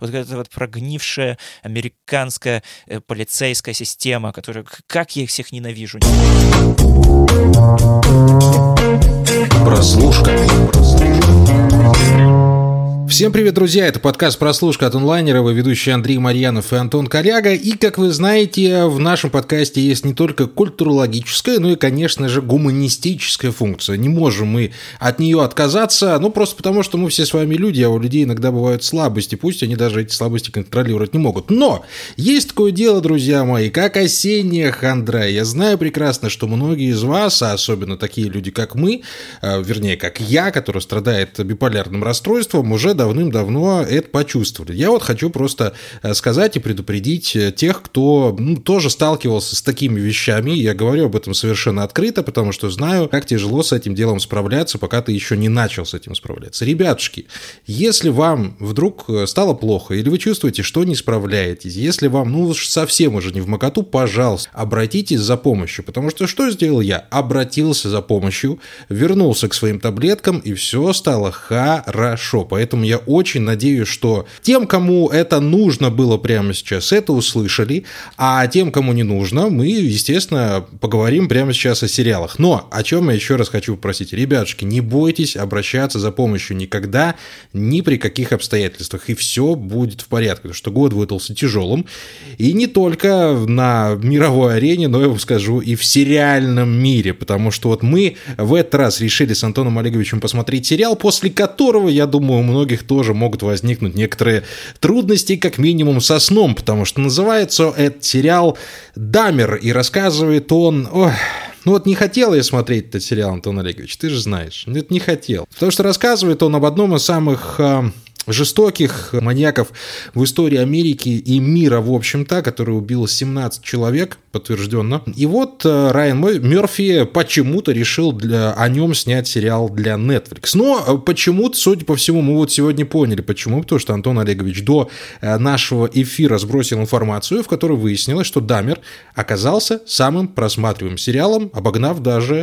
вот эта вот прогнившая американская полицейская система, которая, как я их всех ненавижу. Прослушка. Всем привет, друзья! Это подкаст «Прослушка» от онлайнеров, ведущий Андрей Марьянов и Антон Коряга. И, как вы знаете, в нашем подкасте есть не только культурологическая, но и, конечно же, гуманистическая функция. Не можем мы от нее отказаться, ну, просто потому, что мы все с вами люди, а у людей иногда бывают слабости, пусть они даже эти слабости контролировать не могут. Но есть такое дело, друзья мои, как осенняя хандра. Я знаю прекрасно, что многие из вас, а особенно такие люди, как мы, вернее, как я, который страдает биполярным расстройством, уже давным-давно это почувствовали. Я вот хочу просто сказать и предупредить тех, кто тоже сталкивался с такими вещами. Я говорю об этом совершенно открыто, потому что знаю, как тяжело с этим делом справляться, пока ты еще не начал с этим справляться. Ребятушки, если вам вдруг стало плохо, или вы чувствуете, что не справляетесь, если вам, совсем уже не в макоту, пожалуйста, обратитесь за помощью, потому что сделал я? Обратился за помощью, вернулся к своим таблеткам, и все стало хорошо. Поэтому я очень надеюсь, что тем, кому это нужно было прямо сейчас, это услышали, а тем, кому не нужно, мы, естественно, поговорим прямо сейчас о сериалах. Но о чем я еще раз хочу попросить. Ребятушки, не бойтесь обращаться за помощью никогда, ни при каких обстоятельствах, и все будет в порядке, потому что год выдался тяжелым, и не только на мировой арене, но, я вам скажу, и в сериальном мире, потому что вот мы в этот раз решили с Антоном Олеговичем посмотреть сериал, после которого, я думаю, у многих тоже могут возникнуть некоторые трудности, как минимум со сном, потому что называется этот сериал «Дамер», и рассказывает он... не хотел я смотреть этот сериал, Антон Олегович, ты же знаешь, не хотел, потому что рассказывает он об одном из самых... жестоких маньяков в истории Америки и мира, в общем-то, который убил 17 человек, подтвержденно. И вот Райан Мёрфи почему-то решил о нем снять сериал для Netflix. Но почему-то, судя по всему, мы вот сегодня поняли, почему. Потому что Антон Олегович до нашего эфира сбросил информацию, в которой выяснилось, что Дамер оказался самым просматриваемым сериалом, обогнав даже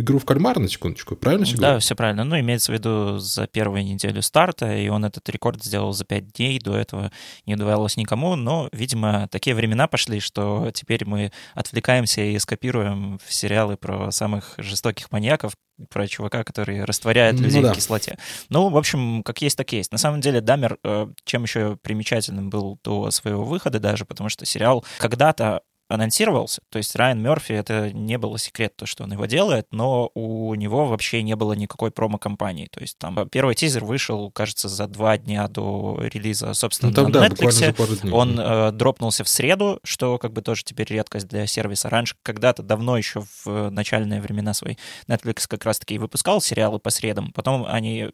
«Игру в кальмара», на секундочку. Правильно? Да, все правильно. Имеется в виду за первую неделю старта, и он этот рекорд сделал за 5 дней, до этого не удавалось никому, но, видимо, такие времена пошли, что теперь мы отвлекаемся и скопируем сериалы про самых жестоких маньяков, про чувака, который растворяет людей в кислоте. В общем, как есть, так есть. На самом деле, Дамер, чем еще примечательным был до своего выхода даже, потому что сериал когда-то анонсировался, то есть Райан Мёрфи, это не было секрет, то, что он его делает, но у него вообще не было никакой промо-компании, то есть там первый тизер вышел, кажется, за 2 дня до релиза, собственно, на Netflix, он дропнулся в среду, что как бы тоже теперь редкость для сервиса. Раньше когда-то, давно еще в начальные времена свои, Netflix как раз-таки выпускал сериалы по средам, потом они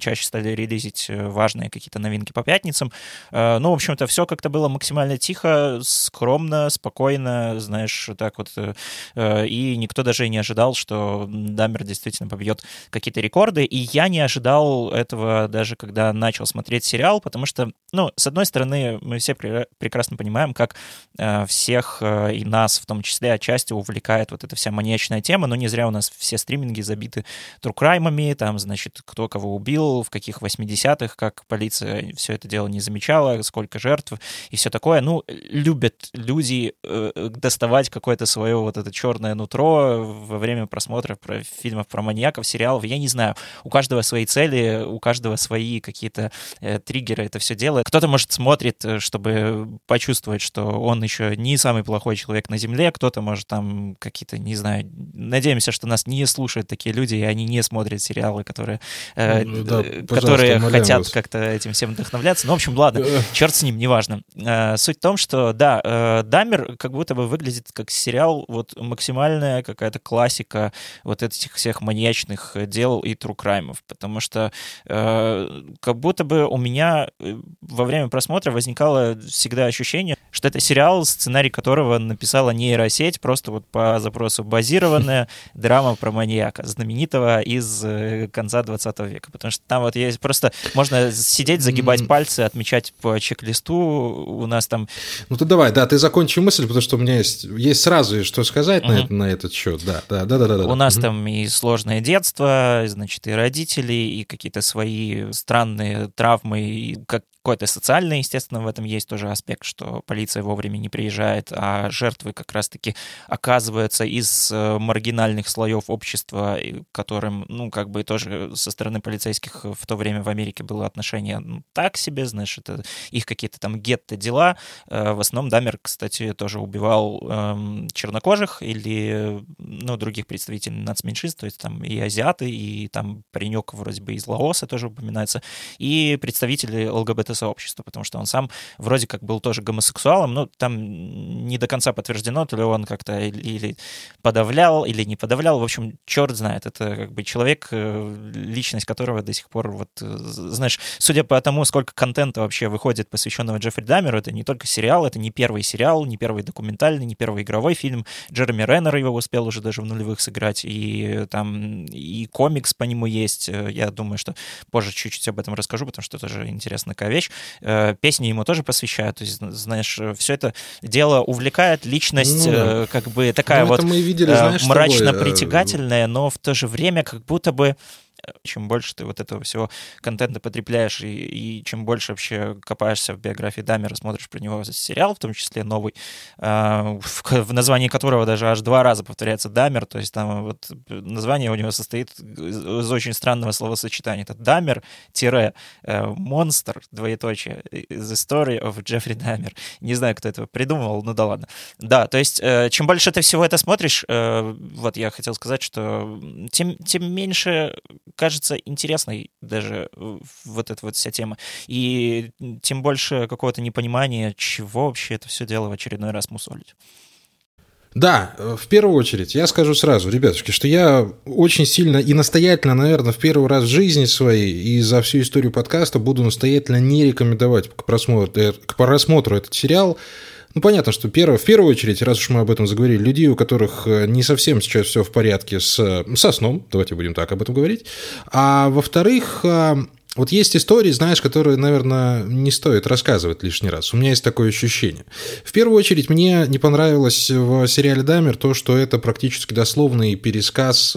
чаще стали релизить важные какие-то новинки по пятницам, в общем-то, все как-то было максимально тихо, скромно, спокойно, знаешь, так вот, и никто даже не ожидал, что Дамер действительно побьет какие-то рекорды, и я не ожидал этого даже, когда начал смотреть сериал, потому что, с одной стороны, мы все прекрасно понимаем, как всех и нас, в том числе, отчасти увлекает вот эта вся маньячная тема, но не зря у нас все стриминги забиты тру-краймами, там, значит, кто кого убил, в каких 80-х, как полиция все это дело не замечала, сколько жертв и все такое, любят люди доставать какое-то свое вот это черное нутро во время просмотра фильмов про маньяков, сериалов, я не знаю. У каждого свои цели, у каждого свои какие-то триггеры, это все дело. Кто-то, может, смотрит, чтобы почувствовать, что он еще не самый плохой человек на земле, кто-то, может, там какие-то, не знаю, надеемся, что нас не слушают такие люди, и они не смотрят сериалы, которые хотят как-то этим всем вдохновляться. Ну, в общем, ладно, черт с ним, неважно. Суть в том, что, Дамер как будто бы выглядит как сериал, максимальная какая-то классика вот этих всех маньячных дел и тру-краймов, потому что как будто бы у меня во время просмотра возникало всегда ощущение, что это сериал, сценарий которого написала нейросеть, просто по запросу базированная драма про маньяка, знаменитого из конца 20 века, потому что там есть просто, можно сидеть, загибать пальцы, отмечать по чек-листу, у нас там... ты закончи мысль, потому что у меня есть сразу что сказать на этот счет. У нас там и сложное детство, значит, и родители, и какие-то свои странные травмы, и как какой-то социальный, естественно, в этом есть тоже аспект, что полиция вовремя не приезжает, а жертвы как раз-таки оказываются из маргинальных слоев общества, которым, ну, как бы тоже со стороны полицейских в то время в Америке было отношение так себе, знаешь, это их какие-то там гетто-дела. В основном Дамер, кстати, тоже убивал чернокожих или, ну, других представителей нацменьшинств, то есть там и азиаты, и там паренек вроде бы из Лаоса тоже упоминается, и представители ЛГБТ-сообщества, потому что он сам вроде как был тоже гомосексуалом, но там не до конца подтверждено, то ли он как-то или подавлял, или не подавлял, в общем, черт знает, это как бы человек, личность которого до сих пор, вот, знаешь, судя по тому, сколько контента вообще выходит, посвященного Джеффри Дамеру, это не только сериал, это не первый сериал, не первый документальный, не первый игровой фильм, Джереми Реннер его успел уже даже в нулевых сыграть, и там и комикс по нему есть, я думаю, что позже чуть-чуть об этом расскажу, потому что это же интересная такая вещь. Песни ему тоже посвящают, то есть, знаешь, все это дело увлекает, личность, ну, как бы такая вот видели, знаешь, мрачно-притягательная, но в то же время как будто бы чем больше ты вот этого всего контента потребляешь и чем больше вообще копаешься в биографии Дамера, смотришь про него сериал, в том числе новый, в названии которого даже аж 2 раза повторяется Дамер, то есть там вот название у него состоит из очень странного словосочетания. Это Дамер-монстр, двоеточие, The Story of Jeffrey Dahmer. Не знаю, кто этого придумывал, но да ладно. Да, то есть чем больше ты всего это смотришь, вот я хотел сказать, что тем меньше кажется интересной даже вот эта вот вся тема. И тем больше какого-то непонимания, чего вообще это все дело в очередной раз мусолить. Да, в первую очередь, я скажу сразу, ребятушки, что я очень сильно и настоятельно, наверное, в первый раз в жизни своей и за всю историю подкаста буду настоятельно не рекомендовать к просмотру этот сериал. Ну, понятно, что в первую очередь, раз уж мы об этом заговорили, людей, у которых не совсем сейчас все в порядке со сном, давайте будем так об этом говорить, а во-вторых, вот есть истории, знаешь, которые, наверное, не стоит рассказывать лишний раз. У меня есть такое ощущение. В первую очередь, мне не понравилось в сериале «Дамер» то, что это практически дословный пересказ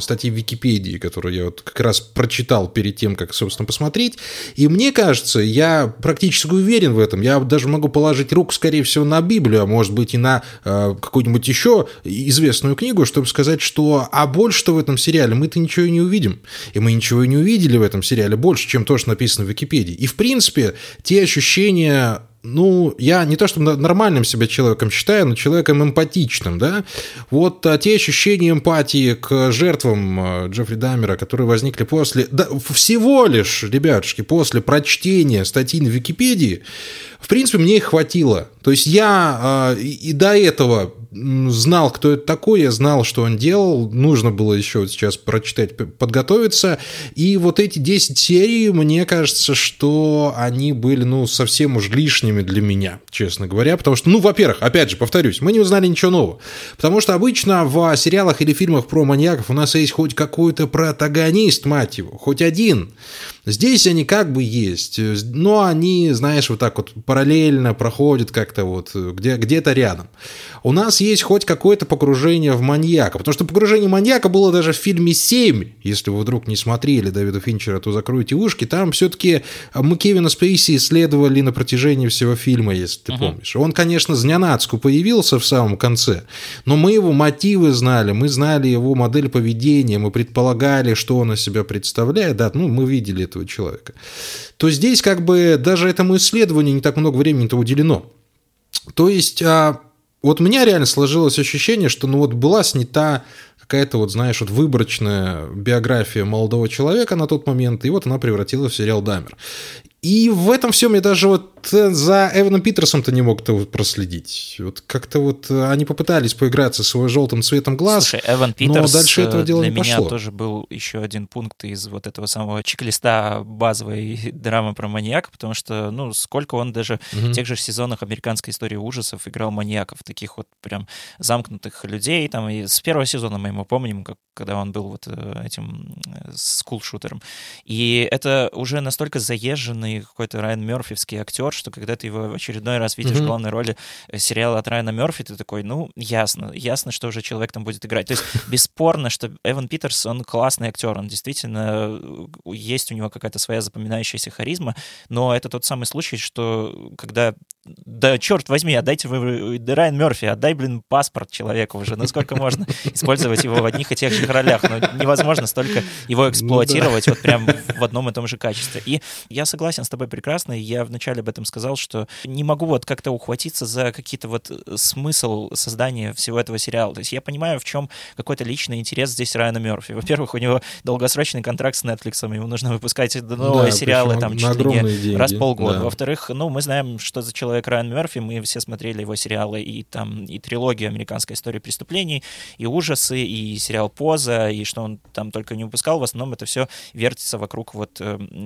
статьи в Википедии, которую я вот как раз прочитал перед тем, как, собственно, посмотреть. И мне кажется, я практически уверен в этом. Я даже могу положить руку, скорее всего, на Библию, а может быть и на какую-нибудь еще известную книгу, чтобы сказать, что а больше-то в этом сериале мы-то ничего и не увидим. И мы ничего и не увидели в этом сериале больше, чем то, что написано в Википедии. И, в принципе, те ощущения... Ну, я не то чтобы нормальным себя человеком считаю, но человеком эмпатичным, да. Вот те ощущения эмпатии к жертвам Джеффри Дамера, которые возникли после... Да, всего лишь, ребятушки, после прочтения статьи на Википедии, в принципе, мне их хватило. То есть я и до этого знал, кто это такой, я знал, что он делал, нужно было еще вот сейчас прочитать, подготовиться. И вот эти 10 серий, мне кажется, что они были, ну, совсем уж лишними для меня, честно говоря, потому что, ну, во-первых, опять же, повторюсь, мы не узнали ничего нового, потому что обычно в сериалах или фильмах про маньяков у нас есть хоть какой-то протагонист, мать его, хоть один. Здесь они как бы есть, но они, знаешь, вот так вот параллельно проходят как-то вот где-то рядом. У нас есть хоть какое-то погружение в маньяка, потому что погружение маньяка было даже в фильме «7», если вы вдруг не смотрели Дэвида Финчера, то закройте ушки, там все-таки мы Кевина Спейси исследовали на протяжении всего фильма, если ты помнишь. Он, конечно, зненацку появился в самом конце, но мы его мотивы знали, мы знали его модель поведения, мы предполагали, что он из себя представляет, да, ну, мы видели этого человека. То здесь как бы даже этому исследованию не так много времени-то уделено. То есть вот у меня реально сложилось ощущение, что ну вот была снята какая-то вот, знаешь, вот выборочная биография молодого человека на тот момент, и вот она превратилась в сериал «Дамер». И в этом всем я даже вот за Эваном Питерсом-то не мог проследить. Вот как-то вот они попытались поиграться с его желтым цветом глаз. Слушай, Эван Питерс, но дальше этого дела не пошло. Для меня тоже был еще один пункт из вот этого самого чек-листа базовой драмы про маньяка, потому что, ну, сколько он даже в тех же сезонах «Американской истории ужасов» играл маньяков, таких вот прям замкнутых людей. Там и с первого сезона мы его помним, когда он был вот этим скулшутером. И это уже настолько заезженный классный какой-то Райан Мёрфиевский актер, что когда ты его в очередной раз видишь в главной роли сериала от Райана Мёрфи, ты такой, ну, ясно, что уже человек там будет играть. То есть бесспорно, что Эван Питерс, он классный актер, он действительно, есть у него какая-то своя запоминающаяся харизма, но это тот самый случай, что когда, да черт возьми, отдайте вы Райан Мёрфи, отдай, блин, паспорт человеку уже, насколько можно использовать его в одних и тех же ролях, но невозможно столько его эксплуатировать вот прям в одном и том же качестве. И я согласен с тобой прекрасно, я вначале об этом сказал, что не могу вот как-то ухватиться за какие-то вот смысл создания всего этого сериала. То есть я понимаю, в чем какой-то личный интерес здесь Райана Мёрфи. Во-первых, у него долгосрочный контракт с Netflix, ему нужно выпускать новые сериалы там чуть ли не раз в полгода. Да. Во-вторых, ну, мы знаем, что за человек Райан Мёрфи, мы все смотрели его сериалы и там, и трилогию «Американская история преступлений», и «Ужасы», и сериал «Поза», и что он там только не выпускал. В основном это все вертится вокруг вот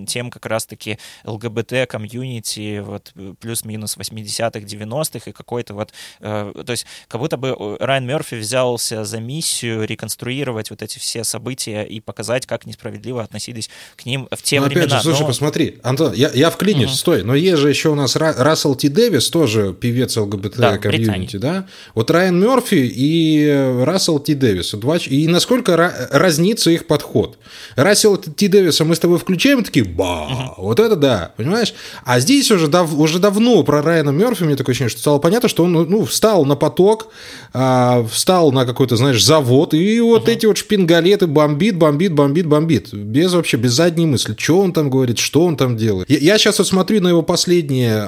тем как раз-таки ЛГБТ-комьюнити, вот плюс-минус 80-х, 90-х, и какой-то вот... то есть как будто бы Райан Мёрфи взялся за миссию реконструировать вот эти все события и показать, как несправедливо относились к ним в те времена. Опять же, слушай, посмотри, Антон, я вклинюсь, стой, но есть же еще у нас Рассел Т. Дэвис, тоже певец ЛГБТ-комьюнити, да? Вот Райан Мёрфи и Рассел Т. Дэвис. И насколько разнится их подход. Рассел Т. Дэвиса мы с тобой включаем, и такие, ба, вот это да, понимаешь? А здесь уже давно про Райана Мёрфи, мне такое ощущение, что стало понятно, что он, ну, встал на поток, встал на какой-то, знаешь, завод, и вот эти вот шпингалеты бомбит. Без задней мысли. Что он там говорит, что он там делает. Я сейчас вот смотрю на его последние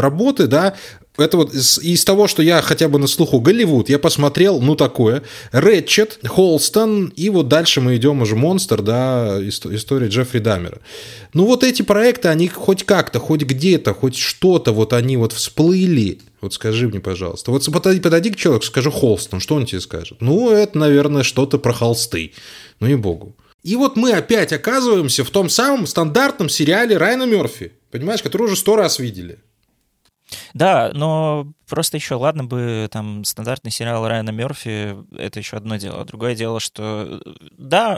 работы, да, это вот из того, что я хотя бы на слуху, Голливуд, я посмотрел, ну, такое, Рэтчет, Холстон, и вот дальше мы идем уже «Монстр», да, история Джеффри Дамера. Ну, вот эти проекты, они хоть как-то, хоть где-то, хоть что-то, вот они вот всплыли. Вот скажи мне, пожалуйста, вот подойди к человеку, скажи Холстон, что он тебе скажет? Ну, это, наверное, что-то про холсты, ну, и богу. И вот мы опять оказываемся в том самом стандартном сериале Райана Мёрфи, понимаешь, который уже 100 раз видели. Да, но просто еще, ладно бы, там, стандартный сериал Райана Мёрфи, это еще одно дело. Другое дело, что, да,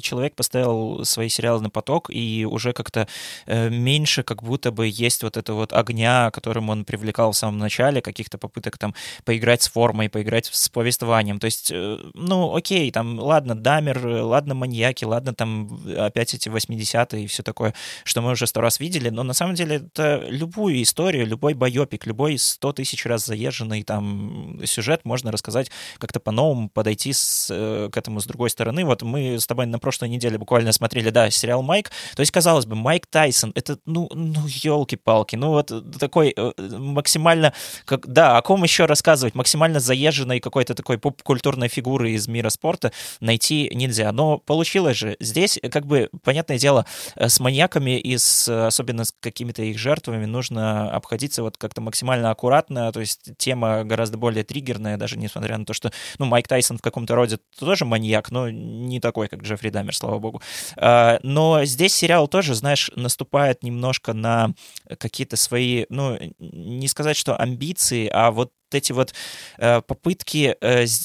человек поставил свои сериалы на поток, и уже как-то меньше как будто бы есть вот это вот огня, которым он привлекал в самом начале, каких-то попыток там поиграть с формой, поиграть с повествованием. То есть, ну, окей, там, ладно, Дамер, ладно, маньяки, ладно, там, опять эти 80-е и все такое, что мы уже 100 раз видели, но на самом деле это любую историю, любой байопик, любой 100 тысяч раз заезженный там сюжет можно рассказать как-то по-новому, подойти к этому с другой стороны. Вот мы с тобой на прошлой неделе буквально смотрели, да, сериал «Майк». То есть, казалось бы, Майк Тайсон, это, ну, елки-палки, ну, вот такой максимально, как, да, о ком еще рассказывать, максимально заезженной какой-то такой поп-культурной фигуры из мира спорта найти нельзя. Но получилось же. Здесь, как бы, понятное дело, с маньяками и особенно с какими-то их жертвами нужно обходиться вот как-то максимально аккуратно, то есть тема гораздо более триггерная, даже несмотря на то, что, ну, Майк Тайсон в каком-то роде тоже маньяк, но не такой, как Джеффри Дамер, слава богу. Но здесь сериал тоже, знаешь, наступает немножко на какие-то свои, ну, не сказать, что амбиции, а вот эти вот попытки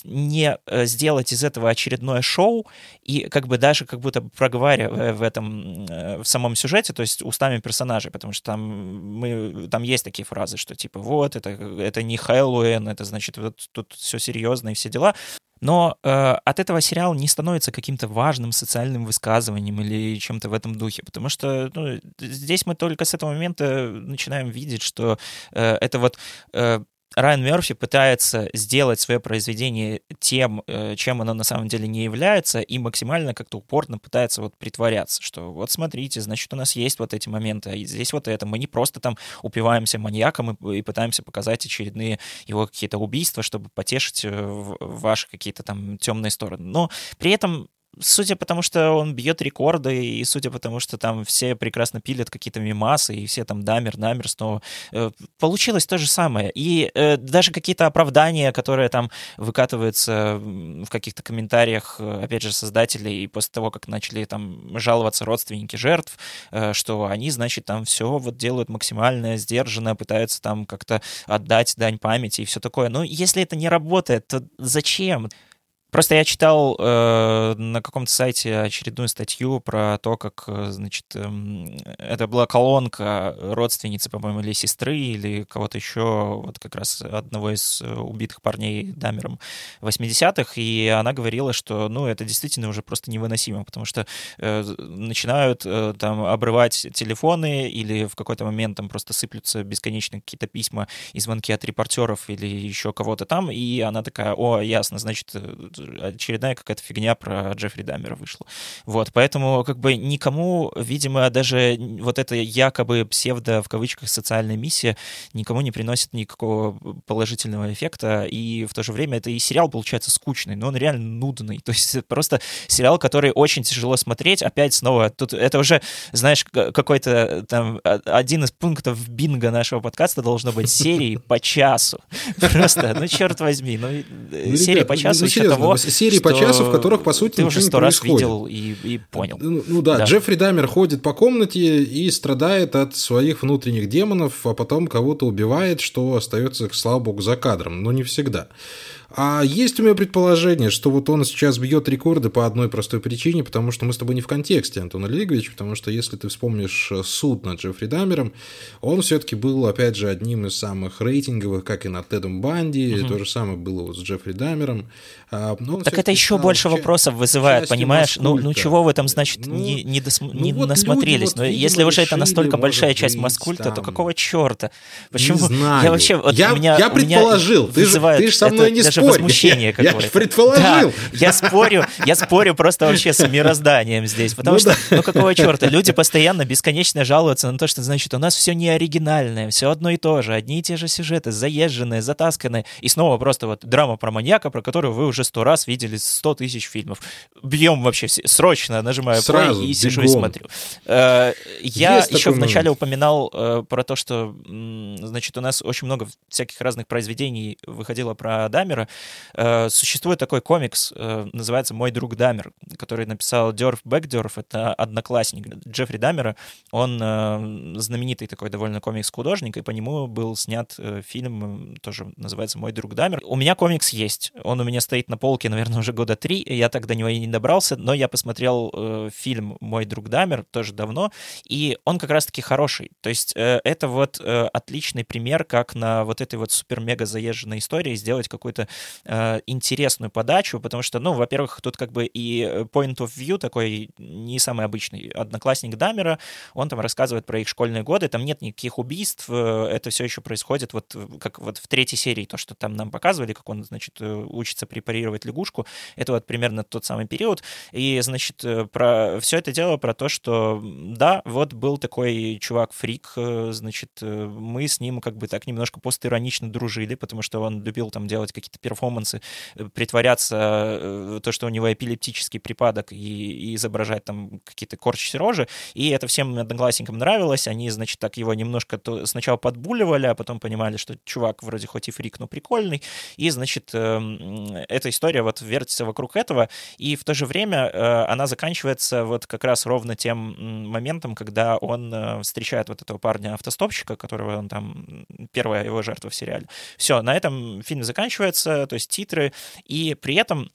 не сделать из этого очередное шоу, и как бы даже как будто проговаривая в самом сюжете, то есть устами персонажей, потому что там есть такие фразы, что типа вот, это не Хэллоуин, это значит вот тут все серьезно и все дела. Но от этого сериал не становится каким-то важным социальным высказыванием или чем-то в этом духе, потому что, ну, здесь мы только с этого момента начинаем видеть, что это вот... Райан Мёрфи пытается сделать свое произведение тем, чем оно на самом деле не является, и максимально как-то упорно пытается вот притворяться, что вот смотрите, значит, у нас есть вот эти моменты, а здесь вот это. Мы не просто там упиваемся маньяком и пытаемся показать очередные его какие-то убийства, чтобы потешить ваши какие-то там темные стороны. Но при этом... Судя по тому, что он бьет рекорды, и судя по тому, что там все прекрасно пилят какие-то мемасы, и все там Дамер снова, получилось то же самое. И даже какие-то оправдания, которые там выкатываются в каких-то комментариях, опять же, создателей, и после того, как начали там жаловаться родственники жертв, что они, значит, там все вот делают максимально сдержанно, пытаются там как-то отдать дань памяти и все такое. Но если это не работает, то зачем? Просто я читал на каком-то сайте очередную статью про то, как, значит, это была колонка родственницы, по-моему, или сестры, или кого-то еще, вот как раз одного из убитых парней Дамером в 80-х, и она говорила, что, ну, это действительно уже просто невыносимо, потому что начинают там обрывать телефоны или в какой-то момент там просто сыплются бесконечно какие-то письма и звонки от репортеров или еще кого-то там, и она такая: о, ясно, значит, очередная какая-то фигня про Джеффри Дамера вышла. Вот, поэтому как бы никому, видимо, даже вот эта якобы псевдо, в кавычках, социальная миссия никому не приносит никакого положительного эффекта, и в то же время это и сериал получается скучный, но он реально нудный, то есть это просто сериал, который очень тяжело смотреть, опять снова, тут это уже, знаешь, какой-то там один из пунктов бинго нашего подкаста должно быть: серии по часу. Просто, ну черт возьми, серии по часу еще того, серии по часу, в которых, по сути, ты уже 100 раз видел и понял. Ну да, Джеффри Дамер ходит по комнате и страдает от своих внутренних демонов, а потом кого-то убивает, что остается, слава богу, за кадром, но не всегда. А есть у меня предположение, что вот он сейчас бьет рекорды по одной простой причине, потому что мы с тобой не в контексте, Антон Олегович, потому что если ты вспомнишь суд над Джеффри Дамером, он все-таки был, опять же, одним из самых рейтинговых, как и над Тедом Банди, то же самое было вот с Джеффри Дамером. Так это еще больше вопросов вызывает, понимаешь? Ну чего вы там, значит, не насмотрелись? Но если уже это настолько большая часть маскульта, то какого черта? Почему? Я вообще... Я предположил, ты же со мной не споришь. Возмущение какое-то. Я предположил. Да, я спорю просто вообще с мирозданием здесь, потому что, ну какого черта, люди постоянно бесконечно жалуются на то, что, значит, у нас все не оригинальное, все одно и то же, одни и те же сюжеты, заезженные, затасканные, и снова просто вот драма про маньяка, про которую вы уже 100 раз видели 100 тысяч фильмов. Бьем вообще все, срочно нажимаю сразу play и сижу и смотрю. Я есть еще вначале упоминал про то, что, значит, у нас очень много всяких разных произведений выходило про Дамера. Существует такой комикс, называется «Мой друг Дамер», который написал Дерф Бэкдерф, это одноклассник Джеффри Дамера. Он знаменитый такой довольно комикс-художник, и по нему был снят фильм, тоже называется «Мой друг Дамер». У меня комикс есть, он у меня стоит на полке, наверное, уже года 3, я так до него и не добрался, но я посмотрел фильм «Мой друг Дамер» тоже давно, и он как раз-таки хороший. То есть это вот отличный пример, как на вот этой вот супер-мега заезженной истории сделать какую-то интересную подачу, потому что, ну, во-первых, тут как бы и point of view такой не самый обычный. Одноклассник Дамера, он там рассказывает про их школьные годы, там нет никаких убийств, это все еще происходит вот как вот в 3-й серии, то, что там нам показывали, как он, значит, учится препарировать лягушку, это вот примерно тот самый период, и, значит, про все это дело про то, что да, вот был такой чувак-фрик, значит, мы с ним как бы так немножко постиронично дружили, потому что он любил там делать какие-то перформансы, притворяться, то, что у него эпилептический припадок, и изображать там какие-то корчащие рожи, и это всем одноклассникам нравилось, они, значит, так его немножко сначала подбуливали, а потом понимали, что чувак вроде хоть и фрик, но прикольный, и, значит, эта история вот вертится вокруг этого, и в то же время она заканчивается вот как раз ровно тем моментом, когда он встречает вот этого парня-автостопщика, которого он там, первая его жертва в сериале. Все, на этом фильм заканчивается, то есть титры, и при этом,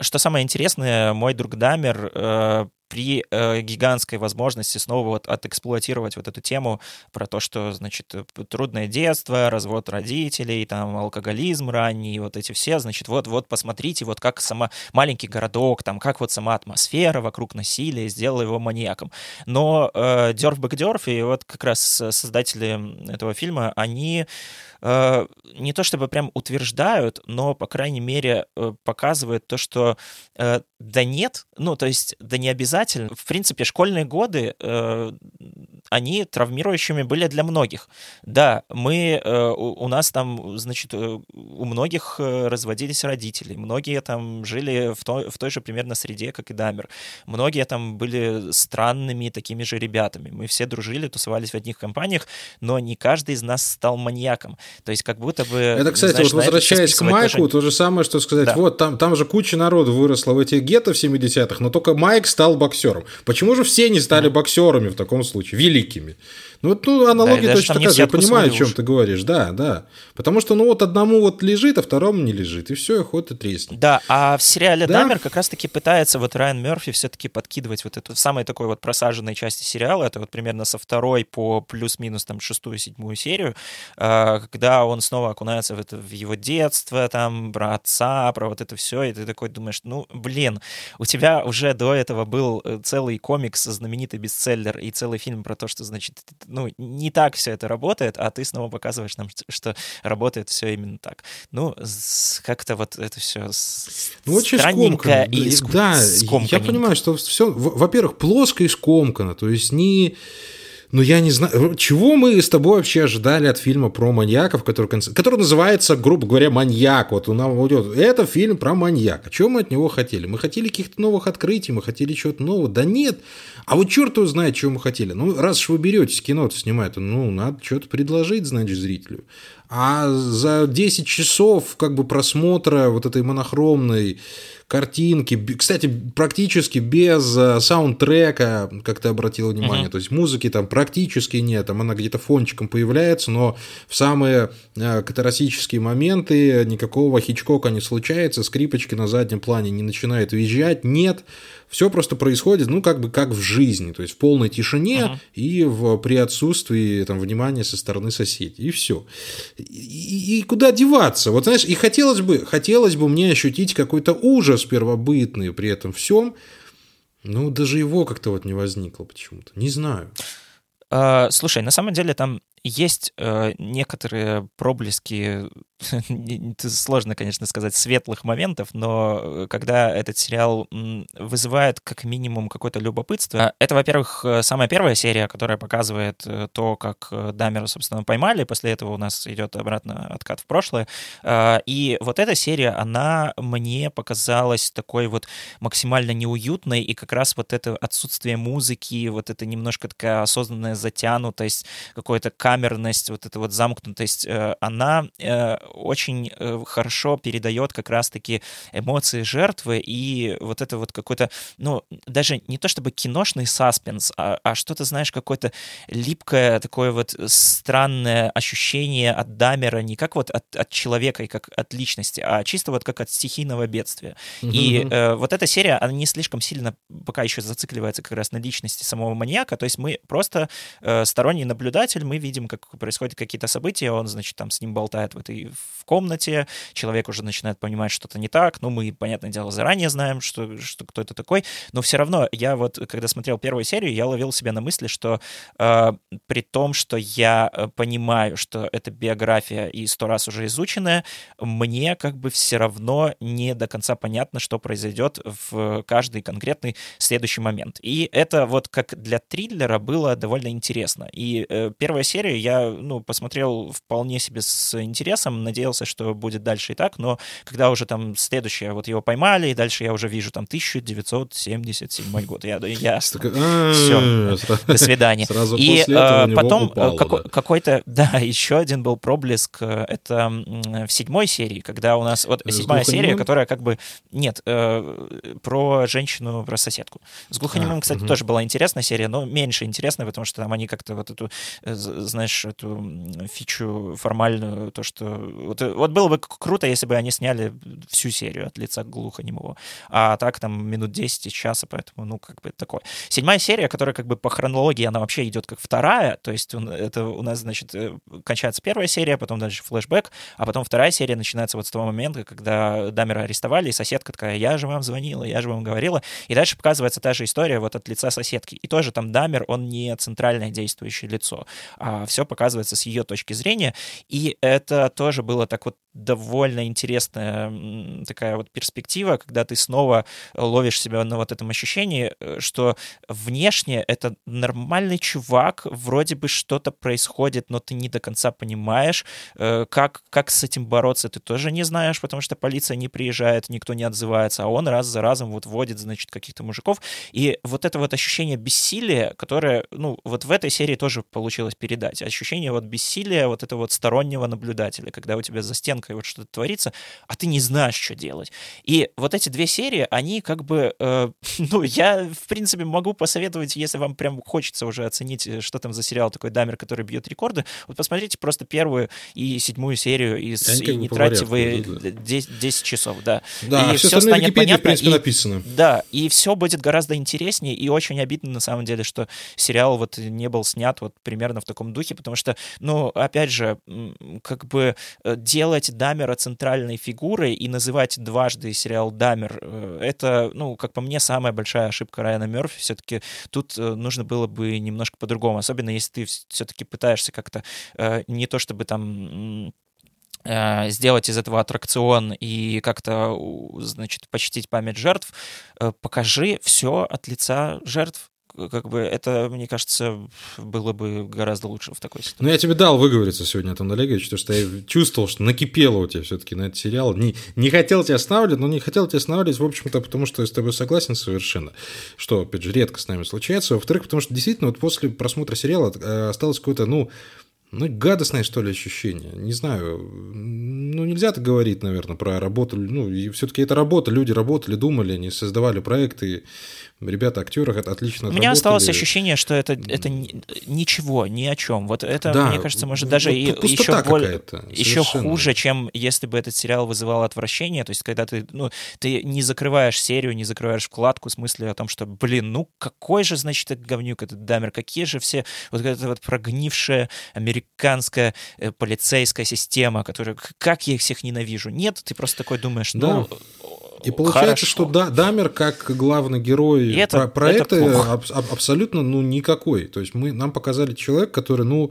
что самое интересное, «Мой друг Дамер» при гигантской возможности снова вот отэксплуатировать вот эту тему про то, что, значит, трудное детство, развод родителей, там, алкоголизм ранний, вот эти все, значит, вот посмотрите, вот как сама маленький городок, там, как вот сама атмосфера вокруг насилия сделала его маньяком. Но Дерф Бэкдерф и вот как раз создатели этого фильма, они не то чтобы прям утверждают, но, по крайней мере, показывают то, что да нет, ну, то есть да не обязательно. В принципе, школьные годы, они травмирующими были для многих. Да, у нас там, значит, у многих разводились родители, многие там жили в той же примерно среде, как и Дамер. Многие там были странными такими же ребятами. Мы все дружили, тусовались в одних компаниях, но не каждый из нас стал маньяком. То есть как будто бы... Это, кстати, знаешь, вот возвращаясь к Майку, тоже... то же самое, что сказать, да. Вот там же куча народу выросла в этих гетто в 70-х, но только Майк стал боксером. Почему же все не стали боксерами в таком случае? Великими. Ну, вот ну, аналогия да, точно такая же. Я понимаю, о чем ты говоришь. Да, да. Потому что, ну, вот одному вот лежит, а второму не лежит. И все, и ход и треснет. Да, а в сериале да? Дамер как раз-таки пытается вот Райан Мёрфи все-таки подкидывать вот эту самой такой вот просаженной части сериала. Это вот примерно со второй по плюс-минус там шестую-седьмую серию, когда он снова окунается в, это, в его детство, там, про отца, про вот это все. И ты такой думаешь, ну, блин, у тебя уже до этого был целый комикс, знаменитый бестселлер и целый фильм про то, что, значит, ну, не так все это работает, а ты снова показываешь нам, что работает все именно так. Ну, как-то вот это все ну, странненько и скомканенько. Я понимаю, что все, во-первых, плоско и скомкано, то есть не... Ну, я не знаю, чего мы с тобой вообще ожидали от фильма про маньяков, который называется, грубо говоря, «Маньяк». Вот у нас идет. Это фильм про маньяка. Чего мы от него хотели? Мы хотели каких-то новых открытий, мы хотели чего-то нового. Да нет. А вот черт его знает, чего мы хотели. Ну, раз уж вы беретесь кино-то снимать, ну, надо что-то предложить, значит, зрителю. А за 10 часов как бы просмотра вот этой монохромной картинки, кстати, практически без саундтрека, как ты обратил внимание, то есть музыки там практически нет, там она где-то фончиком появляется, но в самые катарсические моменты никакого Хичкока не случается, скрипочки на заднем плане не начинают визжать, нет, все просто происходит, ну, как бы как в жизни, то есть в полной тишине и при отсутствии там, внимания со стороны соседей, и все. И куда деваться? Вот знаешь, и хотелось бы мне ощутить какой-то ужас первобытный при этом всем, но даже его как-то вот не возникло почему-то, не знаю. Слушай, на самом деле там есть некоторые проблески, сложно, конечно, сказать, светлых моментов, но когда этот сериал вызывает как минимум какое-то любопытство. Это, во-первых, самая первая серия, которая показывает то, как Дамера, собственно, поймали, после этого у нас идет обратно откат в прошлое. И вот эта серия, она мне показалась такой вот максимально неуютной, и как раз вот это отсутствие музыки, вот это немножко такая осознанная затянутость, какой-то камерность, вот эта вот замкнутость, она очень хорошо передает как раз-таки эмоции жертвы и вот это вот какой-то, ну, даже не то чтобы киношный саспенс, а что-то, знаешь, какое-то липкое такое вот странное ощущение от Дамера, не как вот от человека и как от личности, а чисто вот как от стихийного бедствия. И вот эта серия, она не слишком сильно пока еще зацикливается как раз на личности самого маньяка, то есть мы просто сторонний наблюдатель, мы видим, как происходят какие-то события, он, значит, там с ним болтает в этой в комнате, человек уже начинает понимать, что-то не так, ну, мы, понятное дело, заранее знаем, что кто это такой, но все равно я вот, когда смотрел первую серию, я ловил себя на мысли, что при том, что я понимаю, что это биография и 100 раз уже изученная, мне как бы все равно не до конца понятно, что произойдет в каждый конкретный следующий момент. И это вот как для триллера было довольно интересно. И первая серия я, ну, посмотрел вполне себе с интересом, надеялся, что будет дальше и так, но когда уже там следующее, вот его поймали, и дальше я уже вижу там 1977 год. Я все, до свидания. Сразу и потом какой-то, да, еще один был проблеск, это в 7-й серии, когда у нас, вот 7-я серия, которая как бы, нет, про женщину, про соседку. С глухонемым, кстати, тоже была интересная серия, но меньше интересная, потому что там они как-то вот эту, знаешь, эту фичу формальную, то, что... Вот было бы круто, если бы они сняли всю серию от лица глухонемого. А так там минут 10 из часа, поэтому, ну, как бы такое. 7-я серия, которая как бы по хронологии, она вообще идет как 2-я, то есть это у нас, значит, кончается 1-я серия, потом дальше флешбэк, а потом 2-я серия начинается вот с того момента, когда Дамера арестовали, и соседка такая, я же вам звонила, я же вам говорила, и дальше показывается та же история вот от лица соседки. И тоже там Дамер, он не центральное действующее лицо, а все показывается с ее точки зрения, и это тоже было так вот довольно интересная такая вот перспектива, когда ты снова ловишь себя на вот этом ощущении, что внешне это нормальный чувак, вроде бы что-то происходит, но ты не до конца понимаешь, как с этим бороться, ты тоже не знаешь, потому что полиция не приезжает, никто не отзывается, а он раз за разом вот водит, значит, каких-то мужиков, и вот это вот ощущение бессилия, которое, ну, вот в этой серии тоже получилось передать, ощущение вот бессилия, вот этого вот стороннего наблюдателя, когда у тебя за стенкой вот что-то творится, а ты не знаешь, что делать. И вот эти две серии, они как бы... я, в принципе, могу посоветовать, если вам прям хочется уже оценить, что там за сериал такой Дамер, который бьет рекорды, вот посмотрите просто первую и седьмую серию, и не тратьте вы 10 часов, да. Да, и все станет Википедии, понятно. В принципе, написано. И, да, и все будет гораздо интереснее, и очень обидно, на самом деле, что сериал вот не был снят вот примерно в таком духе, потому что, опять же, как бы делать Дамера центральной фигурой и называть дважды сериал Дамер, это, как по мне, самая большая ошибка Райана Мёрфи. Все-таки тут нужно было бы немножко по-другому, особенно если ты все-таки пытаешься как-то не то чтобы там... сделать из этого аттракцион и как-то, почтить память жертв, покажи все от лица жертв. Как бы это, мне кажется, было бы гораздо лучше в такой ситуации. Я тебе дал выговориться сегодня, Антон Олегович, потому что я чувствовал, что накипело у тебя все-таки на этот сериал. Не хотел тебя останавливать, но не хотел тебя останавливать, в общем-то, потому что я с тобой согласен совершенно, что, опять же, редко с нами случается. Во-вторых, потому что действительно вот после просмотра сериала осталось какое-то, гадостное, что ли, ощущение. Не знаю, нельзя так говорить, наверное, про работу. И все-таки это работа, люди работали, думали, они создавали проекты, ребята, актеры отлично отработали. У меня осталось ощущение, что это ничего, ни о чем. Вот это, да, мне кажется, может даже еще хуже, чем если бы этот сериал вызывал отвращение. То есть, когда ты не закрываешь серию, не закрываешь вкладку с мыслью о том, что, какой же, значит, этот говнюк, этот Дамер, какие же все вот эта вот прогнившая американская полицейская система, которая, как я их всех ненавижу. Нет, ты просто такой думаешь, И получается, что Дамер как главный герой проекта абсолютно никакой. То есть нам показали человека, который,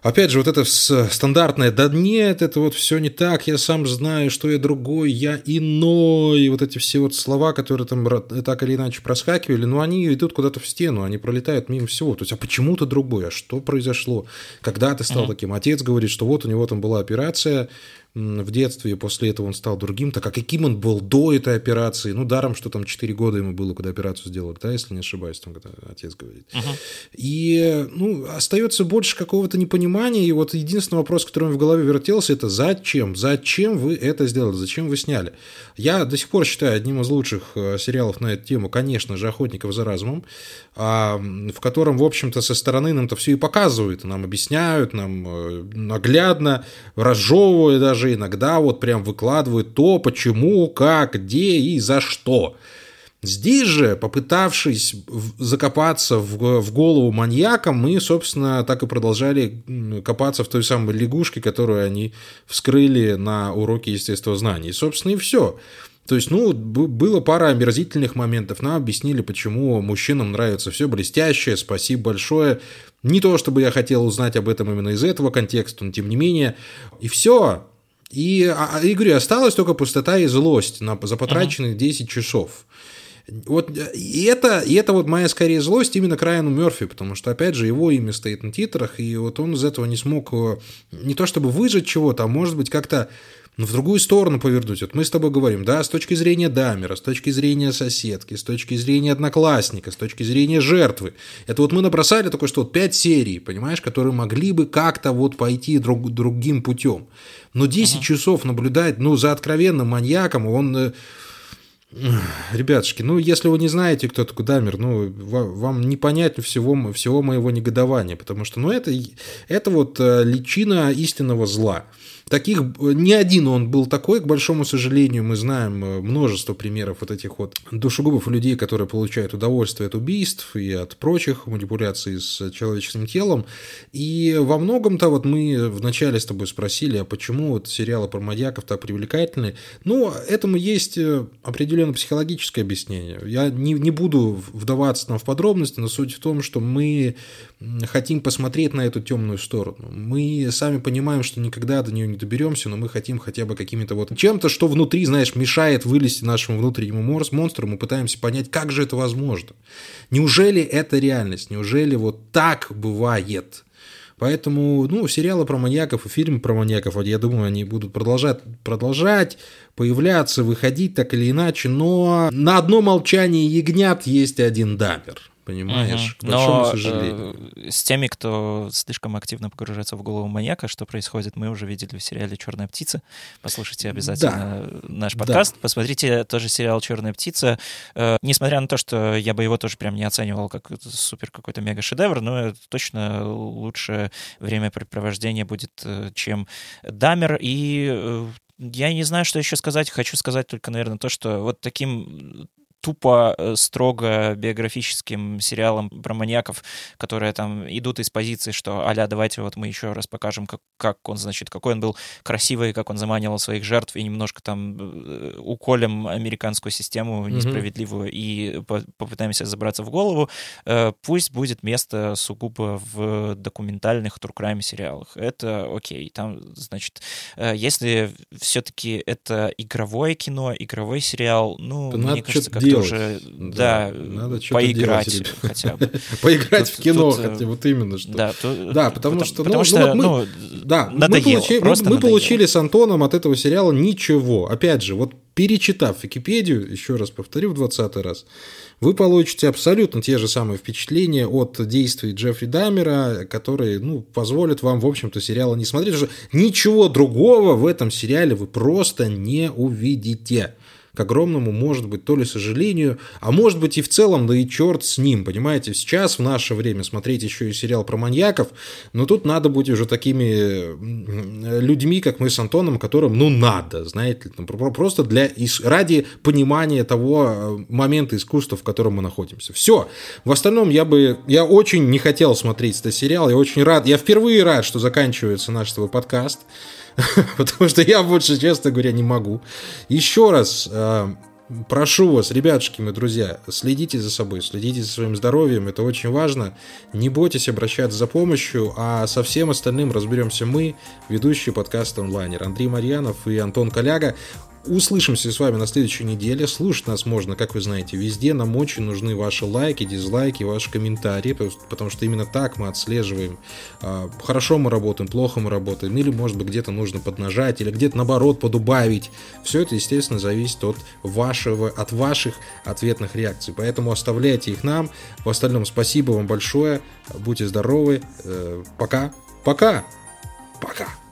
опять же, вот это стандартное «да нет, это вот все не так, я сам знаю, что я другой, я иной». И вот эти все вот слова, которые там так или иначе проскакивали, они идут куда-то в стену, они пролетают мимо всего. То есть, а почему ты другой? А что произошло? Когда ты стал таким? Отец говорит, что вот у него там была операция в детстве, и после этого он стал другим. Так а каким он был до этой операции? Даром, что там 4 года ему было, когда операцию сделали, да, если не ошибаюсь, там отец говорит. И, остается больше какого-то непонимания, и вот единственный вопрос, который у меня в голове вертелся, это зачем? Зачем вы это сделали? Зачем вы сняли? Я до сих пор считаю одним из лучших сериалов на эту тему, конечно же, «Охотников за разумом», в котором, в общем-то, со стороны нам-то все и показывают, нам объясняют, нам наглядно, разжевывая даже, иногда вот прям выкладывают то, почему, как, где и за что. Здесь же, попытавшись закопаться в голову маньяка, мы, собственно, так и продолжали копаться в той самой лягушке, которую они вскрыли на уроке естествознания. И, собственно, и все. То есть, было пара омерзительных моментов. Нам объяснили, почему мужчинам нравится все блестящее, спасибо большое. Не то, чтобы я хотел узнать об этом именно из этого контекста, но тем не менее. И все. И говорю, осталась только пустота и злость за потраченных 10 часов. Вот, и это вот моя, скорее, злость именно к Райану Мёрфи, потому что, опять же, его имя стоит на титрах, и вот он из этого не смог не то чтобы выжать чего-то, а, может быть, как-то в другую сторону повернуть. Вот мы с тобой говорим, да, с точки зрения Дамера, с точки зрения соседки, с точки зрения одноклассника, с точки зрения жертвы. Это вот мы набросали только что 5 серий, понимаешь, которые могли бы как-то вот пойти другим путем. Но 10 часов наблюдать, за откровенным маньяком, он... Ребятушки, если вы не знаете, кто такой Дамер, вам не понять всего моего негодования, потому что, это вот личина истинного зла. Таких не один он был такой, к большому сожалению, мы знаем множество примеров вот этих вот душегубов и людей, которые получают удовольствие от убийств и от прочих манипуляций с человеческим телом. И во многом-то вот мы вначале с тобой спросили, а почему вот сериалы про маньяков так привлекательны? Этому есть определенное психологическое объяснение. Я не буду вдаваться в подробности, но суть в том, что мы хотим посмотреть на эту темную сторону. Мы сами понимаем, что никогда до нее не доберемся, но мы хотим хотя бы какими-то вот чем-то, что внутри, знаешь, мешает вылезти нашему внутреннему монстру, мы пытаемся понять, как же это возможно. Неужели это реальность? Неужели вот так бывает? Поэтому, сериалы про маньяков и фильмы про маньяков, я думаю, они будут продолжать появляться, выходить так или иначе, но на одно молчание ягнят есть один Дамер. понимаешь, к большому сожалению. С теми, кто слишком активно погружается в голову маньяка, что происходит, мы уже видели в сериале «Черная птица». Послушайте обязательно наш подкаст. Да. Посмотрите тоже сериал «Черная птица». Несмотря на то, что я бы его тоже прям не оценивал как супер какой-то мега-шедевр, но точно лучше времяпрепровождение будет, чем «Дамер». И я не знаю, что еще сказать. Хочу сказать только, наверное, то, что вот таким тупо, строго биографическим сериалом про маньяков, которые там идут из позиции, что а-ля давайте вот мы еще раз покажем, как он, значит, какой он был красивый, как он заманивал своих жертв, и немножко там уколем американскую систему несправедливую и попытаемся забраться в голову. Пусть будет место сугубо в документальных true-crime сериалах. Это окей. Там, значит, если все-таки это игровое кино, игровой сериал, ну, надо мне кажется, как тоже, да, надо поиграть делать, хотя бы. Поиграть в кино, хотя вот именно что. Да, потому что мы получили с Антоном от этого сериала ничего. Опять же, вот перечитав Википедию, еще раз повторю в 20-й раз, вы получите абсолютно те же самые впечатления от действий Джеффри Дамера, которые, ну, позволят вам, в общем-то, сериала не смотреть, потому что ничего другого в этом сериале вы просто не увидите. К огромному, может быть, то ли сожалению, а может быть и в целом, да и черт с ним, понимаете, сейчас в наше время смотреть еще и сериал про маньяков, но тут надо быть уже такими людьми, как мы с Антоном, которым, ну, надо, знаете, просто ради понимания того момента искусства, в котором мы находимся. Все. В остальном я очень не хотел смотреть этот сериал, я очень рад, я впервые рад, что заканчивается наш твой подкаст, потому что я больше, честно говоря, не могу. Еще раз прошу вас, ребятушки, мои друзья, следите за собой, следите за своим здоровьем, это очень важно. Не бойтесь обращаться за помощью, а со всем остальным разберемся мы, ведущие подкаста «Онлайнер». Андрей Марьянов и Антон Коляга. Услышимся с вами на следующей неделе. Слушать нас можно, как вы знаете, везде. Нам очень нужны ваши лайки, дизлайки, ваши комментарии, потому что именно так мы отслеживаем, хорошо мы работаем, плохо мы работаем, или, может быть, где-то нужно поднажать, или где-то, наоборот, подубавить. Все это, естественно, зависит от ваших ответных реакций. Поэтому оставляйте их нам. В остальном, спасибо вам большое. Будьте здоровы. Пока. Пока. Пока.